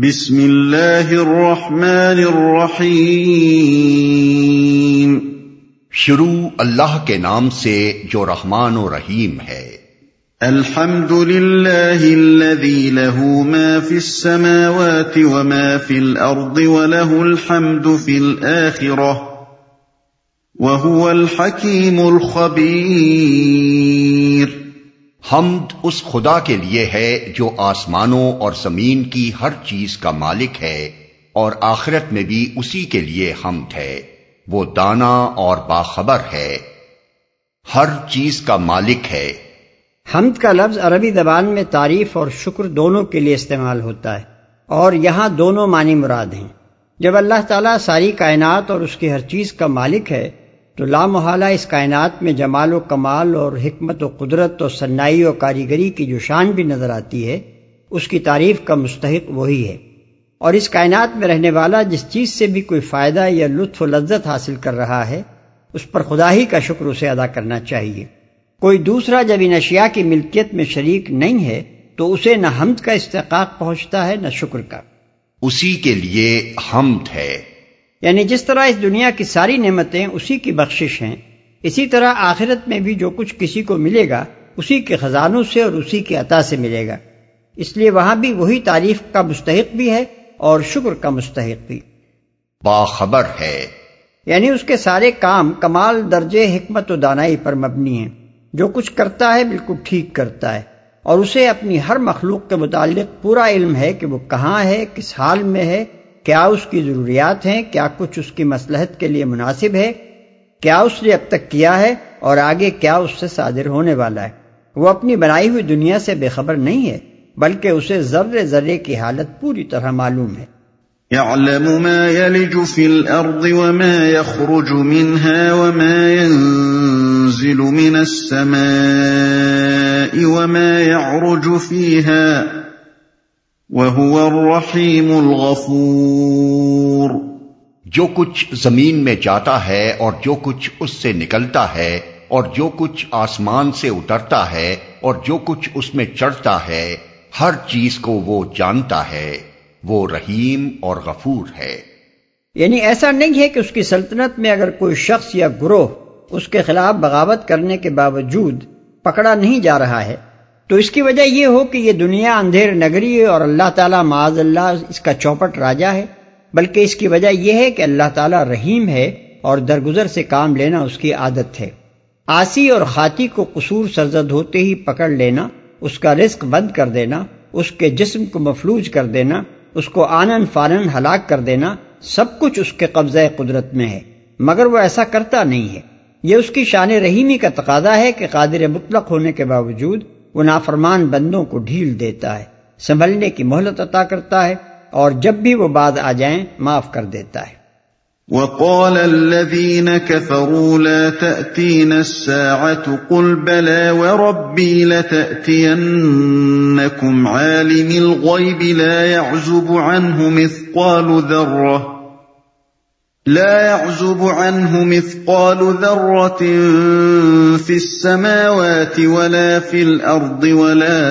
بسم اللہ الرحمن الرحیم، شروع اللہ کے نام سے جو رحمان و رحیم ہے۔ الحمد للہ الذی لہ ما فی السماوات وما فی الارض ولہ الحمد فی الآخرہ وہو الحکیم الخبیر۔ حمد اس خدا کے لیے ہے جو آسمانوں اور زمین کی ہر چیز کا مالک ہے، اور آخرت میں بھی اسی کے لیے حمد ہے، وہ دانا اور باخبر ہے، ہر چیز کا مالک ہے۔ حمد کا لفظ عربی زبان میں تعریف اور شکر دونوں کے لیے استعمال ہوتا ہے، اور یہاں دونوں معنی مراد ہیں۔ جب اللہ تعالیٰ ساری کائنات اور اس کی ہر چیز کا مالک ہے تو لا محالہ اس کائنات میں جمال و کمال اور حکمت و قدرت اور صناعی و کاریگری کی جو شان بھی نظر آتی ہے اس کی تعریف کا مستحق وہی ہے، اور اس کائنات میں رہنے والا جس چیز سے بھی کوئی فائدہ یا لطف و لذت حاصل کر رہا ہے اس پر خدا ہی کا شکر اسے ادا کرنا چاہیے۔ کوئی دوسرا جب ان اشیاء کی ملکیت میں شریک نہیں ہے تو اسے نہ حمد کا استحقاق پہنچتا ہے نہ شکر کا۔ اسی کے لیے حمد ہے، یعنی جس طرح اس دنیا کی ساری نعمتیں اسی کی بخشش ہیں، اسی طرح آخرت میں بھی جو کچھ کسی کو ملے گا اسی کے خزانوں سے اور اسی کے عطا سے ملے گا، اس لیے وہاں بھی وہی تعریف کا مستحق بھی ہے اور شکر کا مستحق بھی۔ باخبر ہے، یعنی اس کے سارے کام کمال درجے حکمت و دانائی پر مبنی ہیں، جو کچھ کرتا ہے بالکل ٹھیک کرتا ہے، اور اسے اپنی ہر مخلوق کے متعلق پورا علم ہے کہ وہ کہاں ہے، کس حال میں ہے، کیا اس کی ضروریات ہیں، کیا کچھ اس کی مصلحت کے لیے مناسب ہے، کیا اس نے اب تک کیا ہے اور آگے کیا اس سے صادر ہونے والا ہے۔ وہ اپنی بنائی ہوئی دنیا سے بے خبر نہیں ہے، بلکہ اسے ذرے ذرے کی حالت پوری طرح معلوم ہے۔ یعلم ما یلج فی الارض وما یخرج منها وما ینزل من السماء وما یعرج فیها وَهُوَ الرَّحِيمُ الْغَفُورُ۔ جو کچھ زمین میں جاتا ہے اور جو کچھ اس سے نکلتا ہے اور جو کچھ آسمان سے اترتا ہے اور جو کچھ اس میں چڑھتا ہے، ہر چیز کو وہ جانتا ہے، وہ رحیم اور غفور ہے۔ یعنی ایسا نہیں ہے کہ اس کی سلطنت میں اگر کوئی شخص یا گروہ اس کے خلاف بغاوت کرنے کے باوجود پکڑا نہیں جا رہا ہے تو اس کی وجہ یہ ہو کہ یہ دنیا اندھیر نگری ہے اور اللہ تعالیٰ معاذ اللہ اس کا چوپٹ راجا ہے، بلکہ اس کی وجہ یہ ہے کہ اللہ تعالیٰ رحیم ہے اور درگزر سے کام لینا اس کی عادت ہے۔ عاصی اور خاطی کو قصور سرزد ہوتے ہی پکڑ لینا، اس کا رزق بند کر دینا، اس کے جسم کو مفلوج کر دینا، اس کو آنن فانن ہلاک کر دینا، سب کچھ اس کے قبضہ قدرت میں ہے، مگر وہ ایسا کرتا نہیں ہے۔ یہ اس کی شان رحیمی کا تقاضا ہے کہ قادر مطلق ہونے کے باوجود وہ نافرمان بندوں کو ڈھیل دیتا ہے، سنبھلنے کی مہلت عطا کرتا ہے، اور جب بھی وہ بعد آ جائیں معاف کر دیتا ہے۔ وَقَالَ الَّذِينَ كَفَرُوا لَا تَأْتِينَ السَّاعَةُ قُلْ بَلَا وَرَبِّي لَتَأْتِيَنَّكُمْ عَالِمِ الْغَيْبِ لَا يَعْزُبُ عَنْهُ مِثْقَالُ ذَرَّةٍ فِي السَّمَاوَاتِ وَلَا فِي الْأَرْضِ وَلَا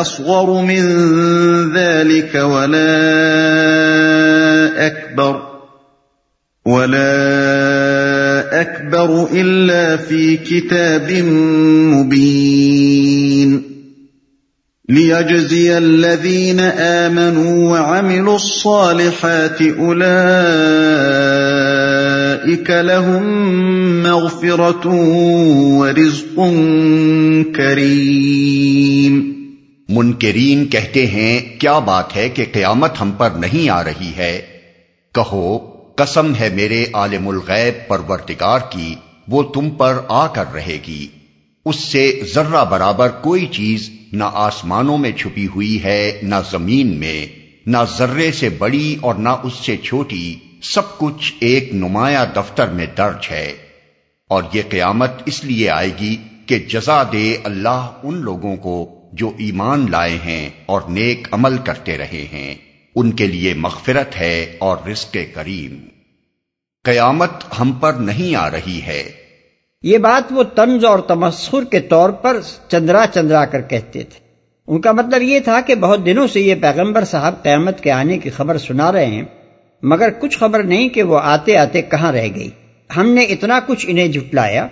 أَصْغَرُ مِنْ ذَلِكَ وَلَا أَكْبَرُ إِلَّا فِي كِتَابٍ مُبِينٍ لِيَجْزِيَ الَّذِينَ آمَنُوا وَعَمِلُوا الصَّالِحَاتِ أُولَئِكَ لَهُمْ مَغْفِرَةٌ وَرِزْقٌ كَرِيمٌ۔ منکرین کہتے ہیں کیا بات ہے کہ قیامت ہم پر نہیں آ رہی ہے؟ کہو قسم ہے میرے عالم الغیب پروردگار کی، وہ تم پر آ کر رہے گی، اس سے ذرہ برابر کوئی چیز نہ آسمانوں میں چھپی ہوئی ہے، نہ زمین میں، نہ ذرے سے بڑی اور نہ اس سے چھوٹی، سب کچھ ایک نمایاں دفتر میں درج ہے۔ اور یہ قیامت اس لیے آئے گی کہ جزا دے اللہ ان لوگوں کو جو ایمان لائے ہیں اور نیک عمل کرتے رہے ہیں، ان کے لیے مغفرت ہے اور رزق کریم۔ قیامت ہم پر نہیں آ رہی ہے، یہ بات وہ طنز اور تمسخر کے طور پر چندرا کر کہتے تھے، ان کا مطلب یہ تھا کہ بہت دنوں سے یہ پیغمبر صاحب قیامت کے آنے کی خبر سنا رہے ہیں، مگر کچھ خبر نہیں کہ وہ آتے آتے کہاں رہ گئی، ہم نے اتنا کچھ انہیں جھٹلایا،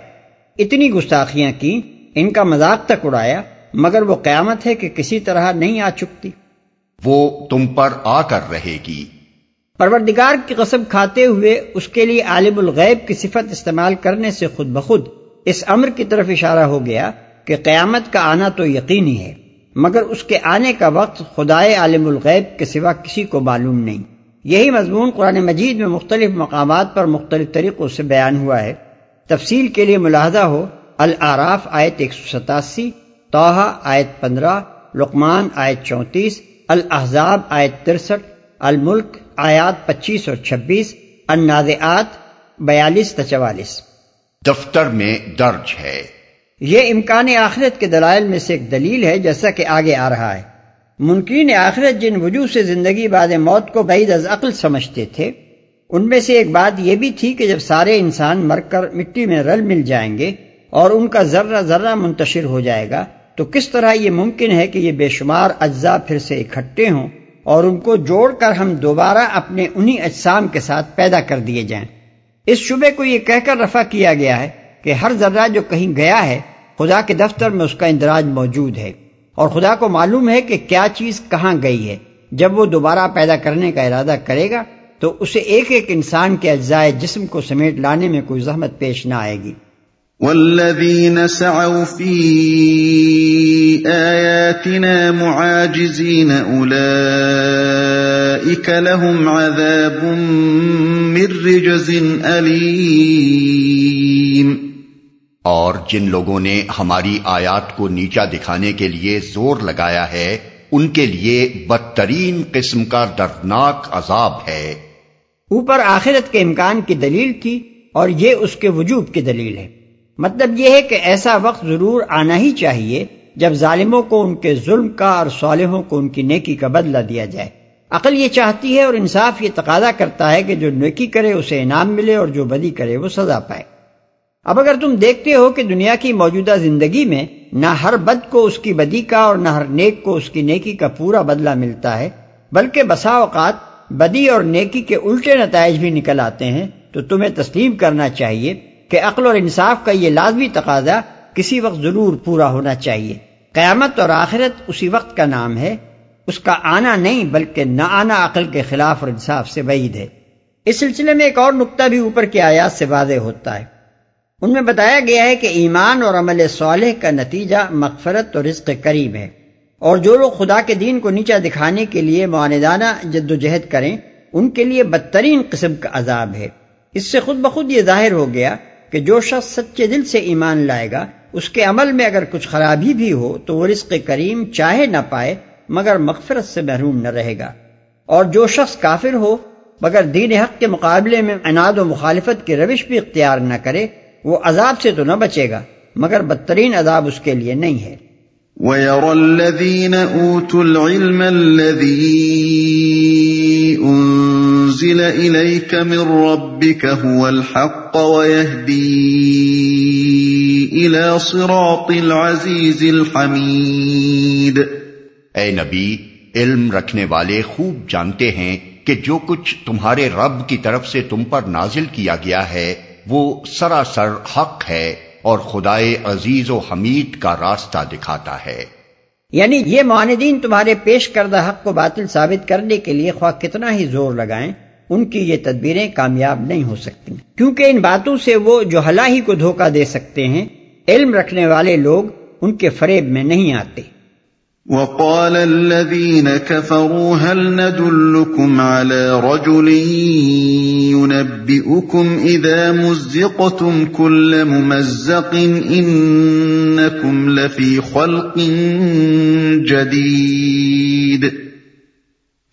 اتنی گستاخیاں کی، ان کا مذاق تک اڑایا، مگر وہ قیامت ہے کہ کسی طرح نہیں آ چکتی، وہ تم پر آ کر رہے گی۔ پروردگار کی قسم کھاتے ہوئے اس کے لیے عالم الغیب کی صفت استعمال کرنے سے خود بخود اس امر کی طرف اشارہ ہو گیا کہ قیامت کا آنا تو یقینی ہے، مگر اس کے آنے کا وقت خدائے عالم الغیب کے سوا کسی کو معلوم نہیں۔ یہی مضمون قرآن مجید میں مختلف مقامات پر مختلف طریقوں سے بیان ہوا ہے۔ تفصیل کے لیے ملاحظہ ہو الاعراف آیت 187، طٰہٰ آیت 15، لقمان آیت 34، الاحزاب آیت 63، الملک آیات 25 اور 26، النازعات 42 تا 44 دفتر میں درج ہے۔ یہ امکان آخرت کے دلائل میں سے ایک دلیل ہے، جیسا کہ آگے آ رہا ہے۔ منکرین آخرت جن وجوہ سے زندگی بعد موت کو بعید از عقل سمجھتے تھے، ان میں سے ایک بات یہ بھی تھی کہ جب سارے انسان مر کر مٹی میں رل مل جائیں گے اور ان کا ذرہ ذرہ منتشر ہو جائے گا، تو کس طرح یہ ممکن ہے کہ یہ بے شمار اجزاء پھر سے اکٹھے ہوں اور ان کو جوڑ کر ہم دوبارہ اپنے انہی اجسام کے ساتھ پیدا کر دیے جائیں۔ اس شبے کو یہ کہہ کر رفع کیا گیا ہے کہ ہر ذرہ جو کہیں گیا ہے، خدا کے دفتر میں اس کا اندراج موجود ہے، اور خدا کو معلوم ہے کہ کیا چیز کہاں گئی ہے۔ جب وہ دوبارہ پیدا کرنے کا ارادہ کرے گا تو اسے ایک ایک انسان کے اجزائے جسم کو سمیٹ لانے میں کوئی زحمت پیش نہ آئے گی۔ والذین سعوا فی آیاتنا معاجزین اولئک لهم عذاب من رجز الیم۔ اور جن لوگوں نے ہماری آیات کو نیچا دکھانے کے لیے زور لگایا ہے، ان کے لیے بدترین قسم کا دردناک عذاب ہے۔ اوپر آخرت کے امکان کی دلیل تھی اور یہ اس کے وجوب کی دلیل ہے۔ مطلب یہ ہے کہ ایسا وقت ضرور آنا ہی چاہیے جب ظالموں کو ان کے ظلم کا اور صالحوں کو ان کی نیکی کا بدلہ دیا جائے۔ عقل یہ چاہتی ہے اور انصاف یہ تقاضا کرتا ہے کہ جو نیکی کرے اسے انعام ملے اور جو بدی کرے وہ سزا پائے۔ اب اگر تم دیکھتے ہو کہ دنیا کی موجودہ زندگی میں نہ ہر بد کو اس کی بدی کا اور نہ ہر نیک کو اس کی نیکی کا پورا بدلہ ملتا ہے، بلکہ بسا اوقات بدی اور نیکی کے الٹے نتائج بھی نکل آتے ہیں، تو تمہیں تسلیم کرنا چاہیے کہ عقل اور انصاف کا یہ لازمی تقاضا کسی وقت ضرور پورا ہونا چاہیے۔ قیامت اور آخرت اسی وقت کا نام ہے، اس کا آنا نہیں، بلکہ نہ آنا عقل کے خلاف اور انصاف سے بعید ہے۔ اس سلسلے میں ایک اور نقطہ بھی اوپر کی آیات سے واضح ہوتا ہے۔ ان میں بتایا گیا ہے کہ ایمان اور عمل صالح کا نتیجہ مغفرت اور رزق کریم ہے، اور جو لوگ خدا کے دین کو نیچا دکھانے کے لیے معاندانہ جدوجہد کریں، ان کے لیے بدترین قسم کا عذاب ہے۔ اس سے خود بخود یہ ظاہر ہو گیا کہ جو شخص سچے دل سے ایمان لائے گا، اس کے عمل میں اگر کچھ خرابی بھی ہو تو وہ رزق کریم چاہے نہ پائے مگر مغفرت سے محروم نہ رہے گا، اور جو شخص کافر ہو مگر دین حق کے مقابلے میں اناد و مخالفت کی روش بھی اختیار نہ کرے، وہ عذاب سے تو نہ بچے گا، مگر بدترین عذاب اس کے لیے نہیں ہے۔ وَيَرَى الَّذِينَ أُوتُوا الْعِلْمَ الَّذِي أُنزِلَ إِلَيْكَ مِنْ رَبِّكَ هُوَ الْحَقَّ وَيَهْدِي إِلَى صِرَاطِ الْعَزِيزِ الْحَمِيدِ۔ اے نبی، علم رکھنے والے خوب جانتے ہیں کہ جو کچھ تمہارے رب کی طرف سے تم پر نازل کیا گیا ہے وہ سراسر حق ہے اور خدائے عزیز و حمید کا راستہ دکھاتا ہے۔ یعنی یہ معاندین تمہارے پیش کردہ حق کو باطل ثابت کرنے کے لیے خواہ کتنا ہی زور لگائیں، ان کی یہ تدبیریں کامیاب نہیں ہو سکتی، کیونکہ ان باتوں سے وہ جہلا ہی کو دھوکہ دے سکتے ہیں۔ علم رکھنے والے لوگ ان کے فریب میں نہیں آتے۔ وَقَالَ الَّذِينَ كَفَرُوا هَلْ نَدُلُّكُمْ عَلَى رَجُلٍ يُنَبِّئُكُمْ إِذَا مُزِّقْتُمْ كُلَّ مُمَزَّقٍ إِنَّكُمْ لَفِي خَلْقٍ جَدِيدٍ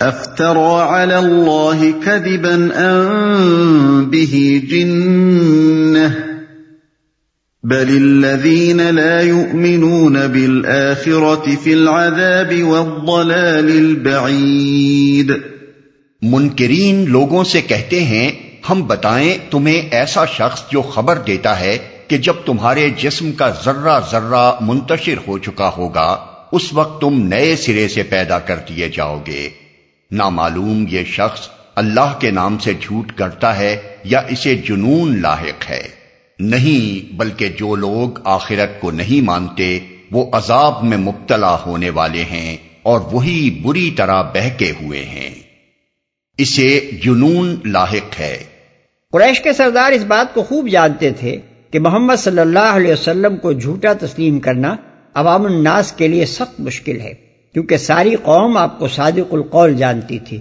أَفْتَرَى عَلَى اللَّهِ كَذِبًا أَمْ بِهِ جِنَّةٌ بل الذین لا یؤمنون بالآخرۃ فی العذاب والضلال البعید۔ منکرین لوگوں سے کہتے ہیں، ہم بتائیں تمہیں ایسا شخص جو خبر دیتا ہے کہ جب تمہارے جسم کا ذرہ ذرہ منتشر ہو چکا ہوگا، اس وقت تم نئے سرے سے پیدا کر دیے جاؤ گے۔ نامعلوم یہ شخص اللہ کے نام سے جھوٹ کرتا ہے یا اسے جنون لاحق ہے؟ نہیں، بلکہ جو لوگ آخرت کو نہیں مانتے وہ عذاب میں مبتلا ہونے والے ہیں اور وہی بری طرح بہکے ہوئے ہیں، اسے جنون لاحق ہے۔ قریش کے سردار اس بات کو خوب جانتے تھے کہ محمد صلی اللہ علیہ وسلم کو جھوٹا تسلیم کرنا عوام الناس کے لیے سخت مشکل ہے، کیونکہ ساری قوم آپ کو صادق القول جانتی تھی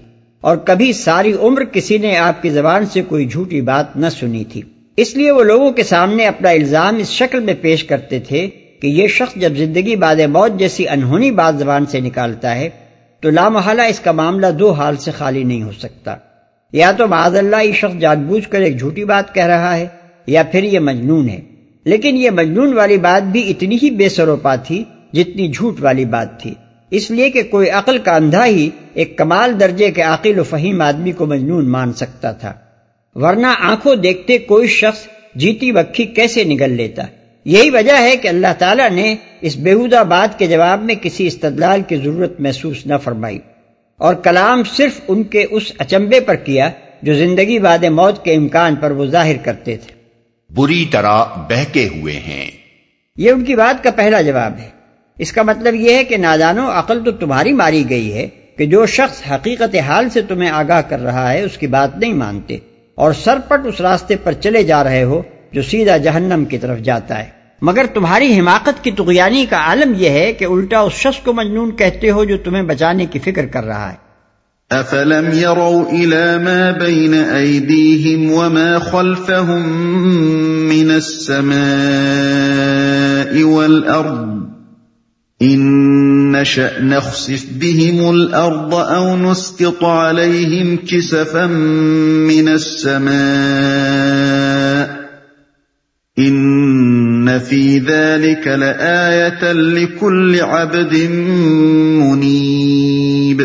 اور کبھی ساری عمر کسی نے آپ کی زبان سے کوئی جھوٹی بات نہ سنی تھی۔ اس لیے وہ لوگوں کے سامنے اپنا الزام اس شکل میں پیش کرتے تھے کہ یہ شخص جب زندگی بعد موت جیسی انہونی بات زبان سے نکالتا ہے تو لامحالہ اس کا معاملہ دو حال سے خالی نہیں ہو سکتا، یا تو معاذ اللہ یہ شخص جان بوجھ کر ایک جھوٹی بات کہہ رہا ہے یا پھر یہ مجنون ہے۔ لیکن یہ مجنون والی بات بھی اتنی ہی بے سروپا تھی جتنی جھوٹ والی بات تھی، اس لیے کہ کوئی عقل کا اندھا ہی ایک کمال درجے کے عاقل و فہیم آدمی کو مجنون مان سکتا تھا، ورنہ آنکھوں دیکھتے کوئی شخص جیتی وکھی کیسے نگل لیتا۔ یہی وجہ ہے کہ اللہ تعالیٰ نے اس بیہودہ بات کے جواب میں کسی استدلال کی ضرورت محسوس نہ فرمائی اور کلام صرف ان کے اس اچنبے پر کیا جو زندگی بعد موت کے امکان پر وہ ظاہر کرتے تھے۔ بری طرح بہکے ہوئے ہیں، یہ ان کی بات کا پہلا جواب ہے۔ اس کا مطلب یہ ہے کہ نادانو، عقل تو تمہاری ماری گئی ہے کہ جو شخص حقیقت حال سے تمہیں آگاہ کر رہا ہے اس کی بات نہیں مانتے اور سرپٹ اس راستے پر چلے جا رہے ہو جو سیدھا جہنم کی طرف جاتا ہے، مگر تمہاری حماقت کی تغیانی کا عالم یہ ہے کہ الٹا اس شخص کو مجنون کہتے ہو جو تمہیں بچانے کی فکر کر رہا ہے۔ أَفَلَمْ يَرَوْا إِلَى مَا بَيْنَ أَيْدِيهِمْ وَمَا خَلْفَهُمْ مِنَ السَّمَاءِ وَالْأَرْضِ إِن نَشَأْ نَخْسِفْ بِهِمُ الْأَرْضَ أَوْ نُسْقِطْ عَلَيْهِمْ كِسَفًا مِنَ السَّمَاءِ إِنَّ فِي ذَلِكَ لَآيَةً لِكُلِّ عَبْدٍ مُنِيبٍ۔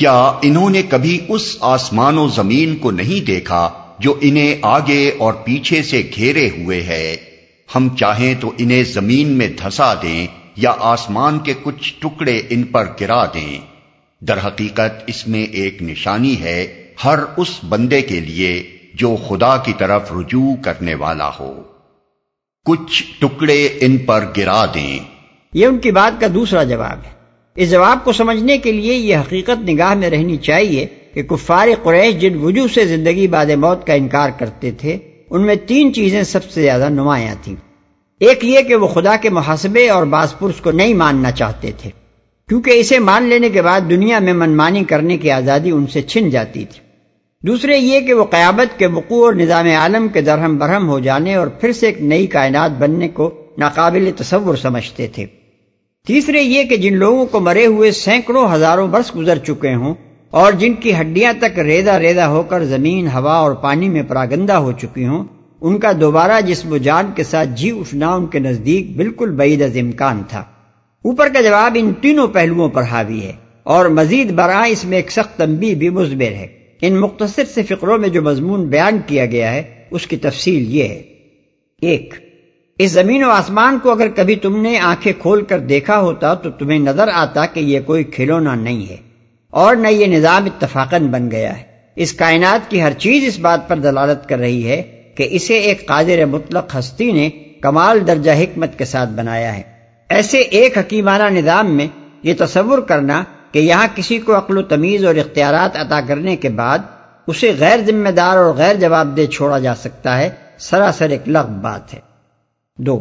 کیا انہوں نے کبھی اس آسمان و زمین کو نہیں دیکھا جو انہیں آگے اور پیچھے سے گھیرے ہوئے ہے؟ ہم چاہیں تو انہیں زمین میں دھسا دیں یا آسمان کے کچھ ٹکڑے ان پر گرا دیں۔ درحقیقت اس میں ایک نشانی ہے ہر اس بندے کے لیے جو خدا کی طرف رجوع کرنے والا ہو۔ کچھ ٹکڑے ان پر گرا دیں، یہ ان کی بات کا دوسرا جواب ہے۔ اس جواب کو سمجھنے کے لیے یہ حقیقت نگاہ میں رہنی چاہیے کہ کفار قریش جن وجوہ سے زندگی بعد موت کا انکار کرتے تھے ان میں تین چیزیں سب سے زیادہ نمایاں تھیں۔ ایک یہ کہ وہ خدا کے محاسبے اور باز پرس کو نہیں ماننا چاہتے تھے، کیونکہ اسے مان لینے کے بعد دنیا میں منمانی کرنے کی آزادی ان سے چھن جاتی تھی۔ دوسرے یہ کہ وہ قیامت کے وقوع اور نظام عالم کے درہم برہم ہو جانے اور پھر سے ایک نئی کائنات بننے کو ناقابل تصور سمجھتے تھے۔ تیسرے یہ کہ جن لوگوں کو مرے ہوئے سینکڑوں ہزاروں برس گزر چکے ہوں اور جن کی ہڈیاں تک ریزہ ریزہ ہو کر زمین، ہوا اور پانی میں پراگندہ ہو چکی ہوں، ان کا دوبارہ جسم و جان کے ساتھ جی اٹھنا ان کے نزدیک بالکل بعید از امکان تھا۔ اوپر کا جواب ان تینوں پہلوؤں پر حاوی ہے اور مزید برآں اس میں ایک سخت تنبیہ بھی مضمر ہے۔ ان مختصر سے فقروں میں جو مضمون بیان کیا گیا ہے اس کی تفصیل یہ ہے۔ ایک، اس زمین و آسمان کو اگر کبھی تم نے آنکھیں کھول کر دیکھا ہوتا تو تمہیں نظر آتا کہ یہ کوئی کھلونا نہیں ہے اور نہ یہ نظام اتفاقاً بن گیا ہے۔ اس کائنات کی ہر چیز اس بات پر دلالت کر رہی ہے کہ اسے ایک قادر مطلق ہستی نے کمال درجہ حکمت کے ساتھ بنایا ہے۔ ایسے ایک حکیمانہ نظام میں یہ تصور کرنا کہ یہاں کسی کو عقل و تمیز اور اختیارات عطا کرنے کے بعد اسے غیر ذمہ دار اور غیر جواب دہ چھوڑا جا سکتا ہے سراسر ایک لغو بات ہے۔ دو،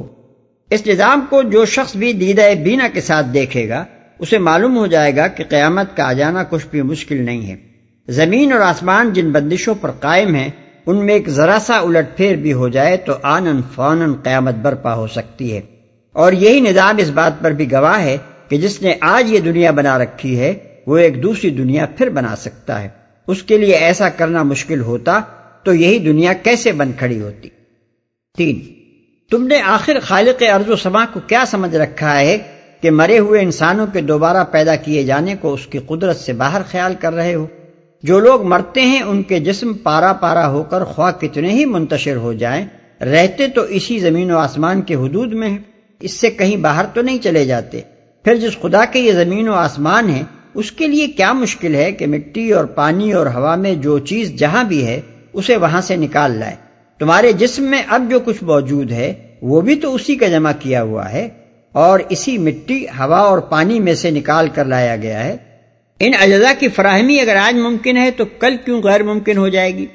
اس نظام کو جو شخص بھی دیدہ بینا کے ساتھ دیکھے گا اسے معلوم ہو جائے گا کہ قیامت کا آ جانا کچھ بھی مشکل نہیں ہے۔ زمین اور آسمان جن بندشوں پر قائم ہیں ان میں ایک ذرا سا الٹ پھیر بھی ہو جائے تو آنن فانن قیامت برپا ہو سکتی ہے، اور یہی نظام اس بات پر بھی گواہ ہے کہ جس نے آج یہ دنیا بنا رکھی ہے وہ ایک دوسری دنیا پھر بنا سکتا ہے۔ اس کے لیے ایسا کرنا مشکل ہوتا تو یہی دنیا کیسے بن کھڑی ہوتی۔ تین، تم نے آخر خالق ارض و سما کو کیا سمجھ رکھا ہے کہ مرے ہوئے انسانوں کے دوبارہ پیدا کیے جانے کو اس کی قدرت سے باہر خیال کر رہے ہو؟ جو لوگ مرتے ہیں ان کے جسم پارا پارا ہو کر خواہ کتنے ہی منتشر ہو جائیں، رہتے تو اسی زمین و آسمان کے حدود میں ہیں، اس سے کہیں باہر تو نہیں چلے جاتے۔ پھر جس خدا کے یہ زمین و آسمان ہیں اس کے لیے کیا مشکل ہے کہ مٹی اور پانی اور ہوا میں جو چیز جہاں بھی ہے اسے وہاں سے نکال لائے۔ تمہارے جسم میں اب جو کچھ موجود ہے وہ بھی تو اسی کا جمع کیا ہوا ہے، اور اسی مٹی، ہوا اور پانی میں سے نکال کر لایا گیا ہے۔ ان اجزاء کی فراہمی اگر آج ممکن ہے تو کل کیوں غیر ممکن ہو جائے گی؟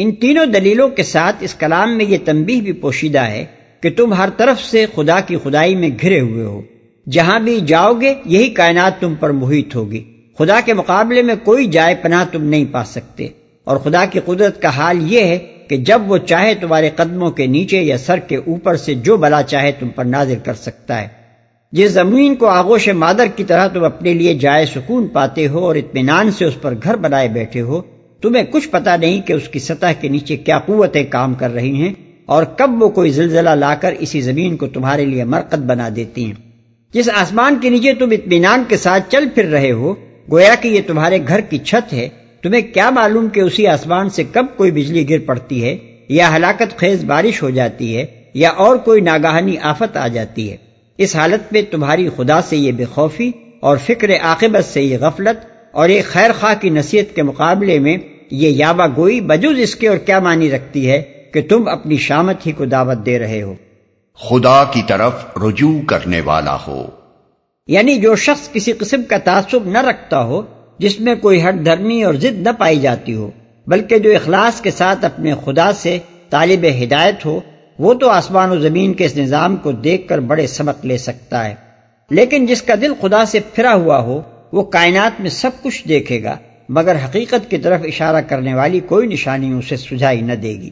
ان تینوں دلیلوں کے ساتھ اس کلام میں یہ تنبیہ بھی پوشیدہ ہے کہ تم ہر طرف سے خدا کی خدائی میں گھرے ہوئے ہو۔ جہاں بھی جاؤ گے یہی کائنات تم پر محیط ہوگی۔ خدا کے مقابلے میں کوئی جائے پناہ تم نہیں پا سکتے، اور خدا کی قدرت کا حال یہ ہے کہ جب وہ چاہے تمہارے قدموں کے نیچے یا سر کے اوپر سے جو بلا چاہے تم پر نازل کر سکتا ہے۔ جس زمین کو آغوش مادر کی طرح تم اپنے لیے جائے سکون پاتے ہو اور اطمینان سے اس پر گھر بنائے بیٹھے ہو، تمہیں کچھ پتہ نہیں کہ اس کی سطح کے نیچے کیا قوتیں کام کر رہی ہیں اور کب وہ کوئی زلزلہ لا کر اسی زمین کو تمہارے لیے مرقد بنا دیتی ہیں۔ جس آسمان کے نیچے تم اطمینان کے ساتھ چل پھر رہے ہو گویا کہ یہ تمہارے گھر کی چھت ہے، تمہیں کیا معلوم کہ اسی آسمان سے کب کوئی بجلی گر پڑتی ہے، یا ہلاکت خیز بارش ہو جاتی ہے، یا اور کوئی ناگہانی آفت آ جاتی ہے۔ اس حالت میں تمہاری خدا سے یہ بے خوفی اور فکر عاقبت سے یہ غفلت اور یہ خیر خواہ کی نصیحت کے مقابلے میں یہ یابہ گوئی بجز اس کے اور کیا معنی رکھتی ہے کہ تم اپنی شامت ہی کو دعوت دے رہے ہو۔ خدا کی طرف رجوع کرنے والا ہو، یعنی جو شخص کسی قسم کا تعصب نہ رکھتا ہو، جس میں کوئی ہٹ دھرمی اور ضد نہ پائی جاتی ہو، بلکہ جو اخلاص کے ساتھ اپنے خدا سے طالب ہدایت ہو، وہ تو آسمان و زمین کے اس نظام کو دیکھ کر بڑے سبق لے سکتا ہے۔ لیکن جس کا دل خدا سے پھرا ہوا ہو وہ کائنات میں سب کچھ دیکھے گا، مگر حقیقت کی طرف اشارہ کرنے والی کوئی نشانی اسے سجھائی نہ دے گی۔